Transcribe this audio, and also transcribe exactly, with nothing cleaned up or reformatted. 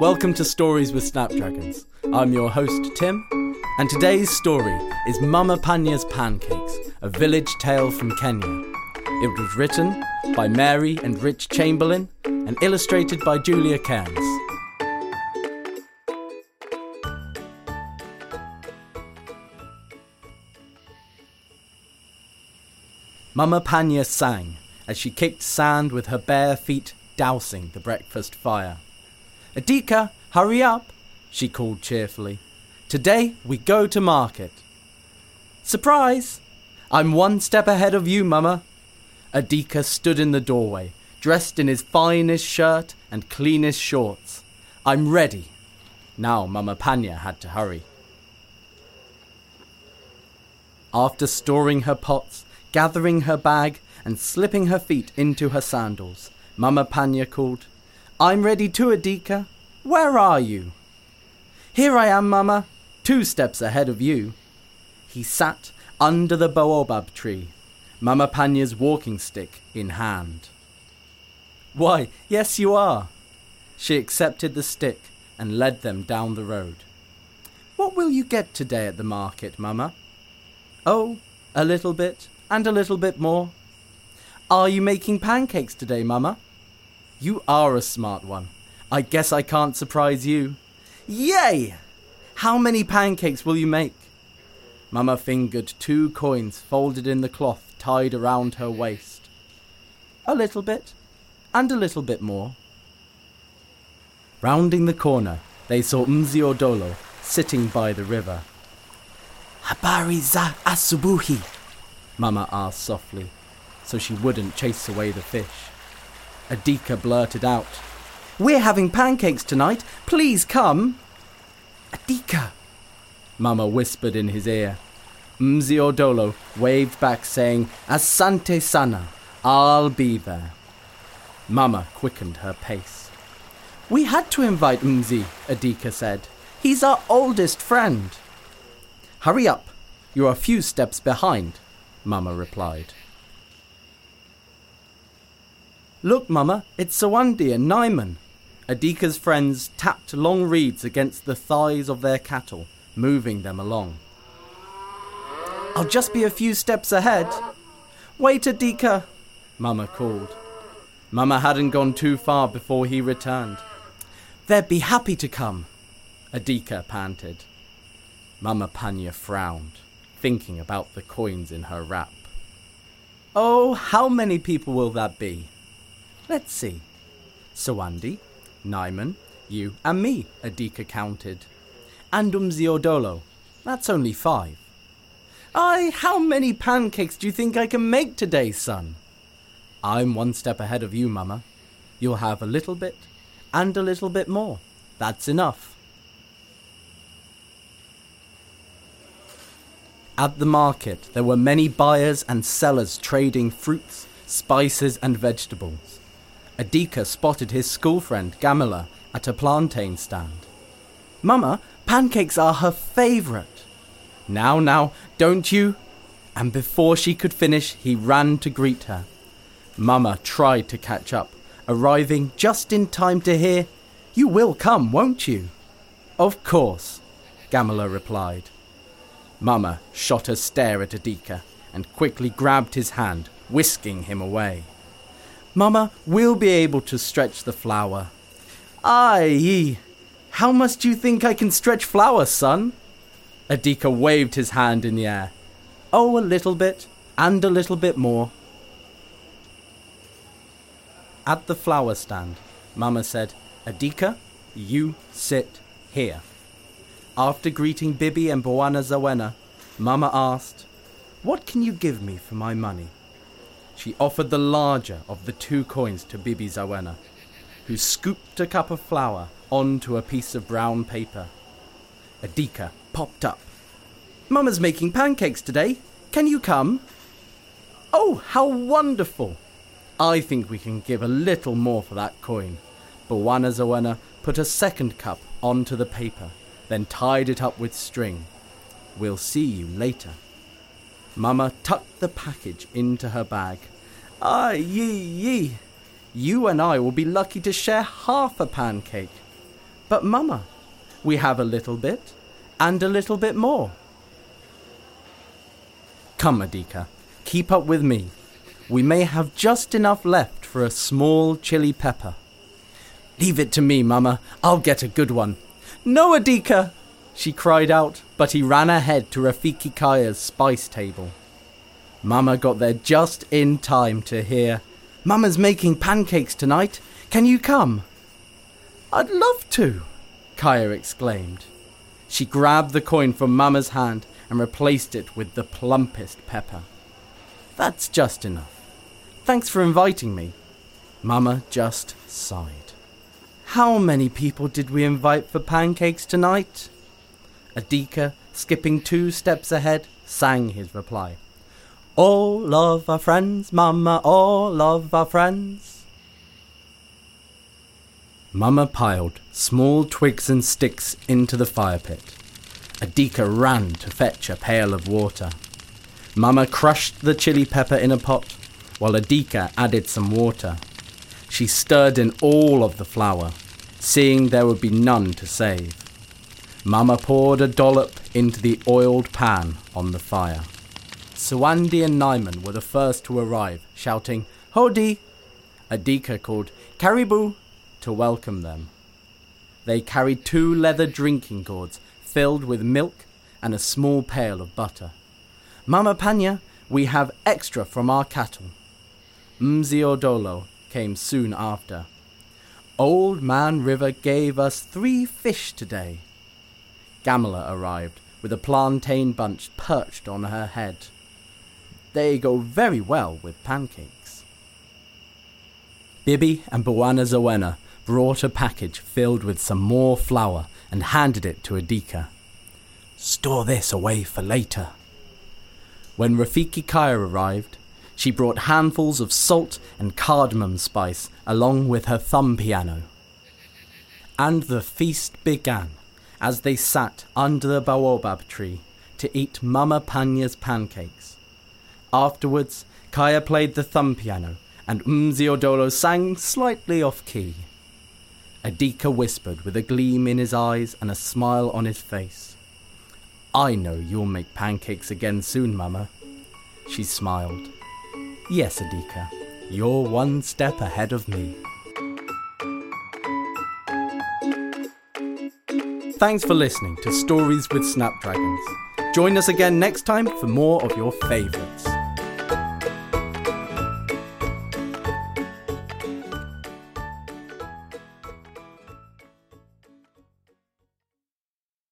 Welcome to Stories with Snapdragons. I'm your host, Tim, and today's story is Mama Panya's Pancakes, a village tale from Kenya. It was written by Mary and Rich Chamberlain and illustrated by Julia Cairns. Mama Panya sang as she kicked sand with her bare feet, dousing the breakfast fire. "Adika, hurry up," she called cheerfully. "Today we go to market." "Surprise! I'm one step ahead of you, Mama." Adika stood in the doorway, dressed in his finest shirt and cleanest shorts. "I'm ready." Now Mama Panya had to hurry. After storing her pots, gathering her bag and slipping her feet into her sandals, Mama Panya called, "I'm ready too, Adika. Where are you?" "Here I am, Mama, two steps ahead of you." He sat under the baobab tree, Mama Panya's walking stick in hand. "Why, yes you are." She accepted the stick and led them down the road. "What will you get today at the market, Mama?" "Oh, a little bit. And a little bit more." "Are you making pancakes today, Mama?" "You are a smart one. I guess I can't surprise you." "Yay! How many pancakes will you make?" Mama fingered two coins folded in the cloth tied around her waist. "A little bit, and a little bit more." Rounding the corner, they saw Mzee Odolo sitting by the river. "Habari za asubuhi?" Mama asked softly, so she wouldn't chase away the fish. Adika blurted out, "We're having pancakes tonight, please come." "Adika," Mama whispered in his ear. Mzee Odolo waved back saying, "Asante sana, I'll be there." Mama quickened her pace. "We had to invite Mzee," Adika said. "He's our oldest friend." "Hurry up, you're a few steps behind," Mama replied. "Look, Mama, it's Sawandi and Naiman." Adika's friends tapped long reeds against the thighs of their cattle, moving them along. "I'll just be a few steps ahead." "Wait, Adika," Mama called. Mama hadn't gone too far before he returned. "They'd be happy to come," Adika panted. Mama Panya frowned, thinking about the coins in her wrap. "Oh, how many people will that be? Let's see. Sawandi, Naiman, you and me," Adika counted. "And Mzee Odolo. That's only five." "Aye, how many pancakes do you think I can make today, son?" "I'm one step ahead of you, Mama. You'll have a little bit and a little bit more. That's enough." At the market, there were many buyers and sellers trading fruits, spices and vegetables. Adika spotted his school friend, Gamila, at a plantain stand. "Mama, pancakes are her favourite." "Now, now, don't you?" And before she could finish, he ran to greet her. Mama tried to catch up, arriving just in time to hear, "You will come, won't you?" "Of course," Gamila replied. Mama shot a stare at Adika and quickly grabbed his hand, whisking him away. "Mama, we'll be able to stretch the flour." "Aye, how much do you think I can stretch flour, son?" Adika waved his hand in the air. "Oh, a little bit, and a little bit more." At the flour stand, Mama said, "Adika, you sit here." After greeting Bibi and Bwana Zawena, Mama asked, "What can you give me for my money?" She offered the larger of the two coins to Bibi Zawena, who scooped a cup of flour onto a piece of brown paper. Adika popped up. "Mama's making pancakes today. Can you come?" "Oh, how wonderful! I think we can give a little more for that coin." Bwana Zawena put a second cup onto the paper, then tied it up with string. "We'll see you later." Mama tucked the package into her bag. "Aye, ye, ye. You and I will be lucky to share half a pancake." But Mama, we have a little bit and a little bit more. Come, Adika, keep up with me. We may have just enough left for a small chili pepper. Leave it to me, Mama. I'll get a good one. No, Adika, she cried out, but he ran ahead to Rafiki Kaya's spice table. Mama got there just in time to hear, "Mama's making pancakes tonight. Can you come?" "I'd love to," Kaya exclaimed. She grabbed the coin from Mama's hand and replaced it with the plumpest pepper. "That's just enough. Thanks for inviting me." Mama just sighed. How many people did we invite for pancakes tonight? Adika, skipping two steps ahead, sang his reply. "All of our friends, Mama, all of our friends." Mama piled small twigs and sticks into the fire pit. Adika ran to fetch a pail of water. Mama crushed the chili pepper in a pot, while Adika added some water. She stirred in all of the flour, seeing there would be none to save. Mama poured a dollop into the oiled pan on the fire. Sawandi and Naiman were the first to arrive, shouting, "Hodi!" Adika called, "Karibu!" to welcome them. They carried two leather drinking gourds filled with milk and a small pail of butter. "Mama Panya, we have extra from our cattle." Mzee Odolo came soon after. "Old Man River gave us three fish today." Gamila arrived with a plantain bunch perched on her head. "They go very well with pancakes." Bibi and Bwana Zawena brought a package filled with some more flour and handed it to Adika. "Store this away for later." When Rafiki Kaya arrived, she brought handfuls of salt and cardamom spice along with her thumb piano. And the feast began as they sat under the baobab tree to eat Mama Panya's pancakes. Afterwards, Kaya played the thumb piano and Mzee Odolo sang slightly off-key. Adika whispered with a gleam in his eyes and a smile on his face, "I know you'll make pancakes again soon, Mama." She smiled. "Yes, Adika, you're one step ahead of me." Thanks for listening to Stories with Snapdragons. Join us again next time for more of your favourites.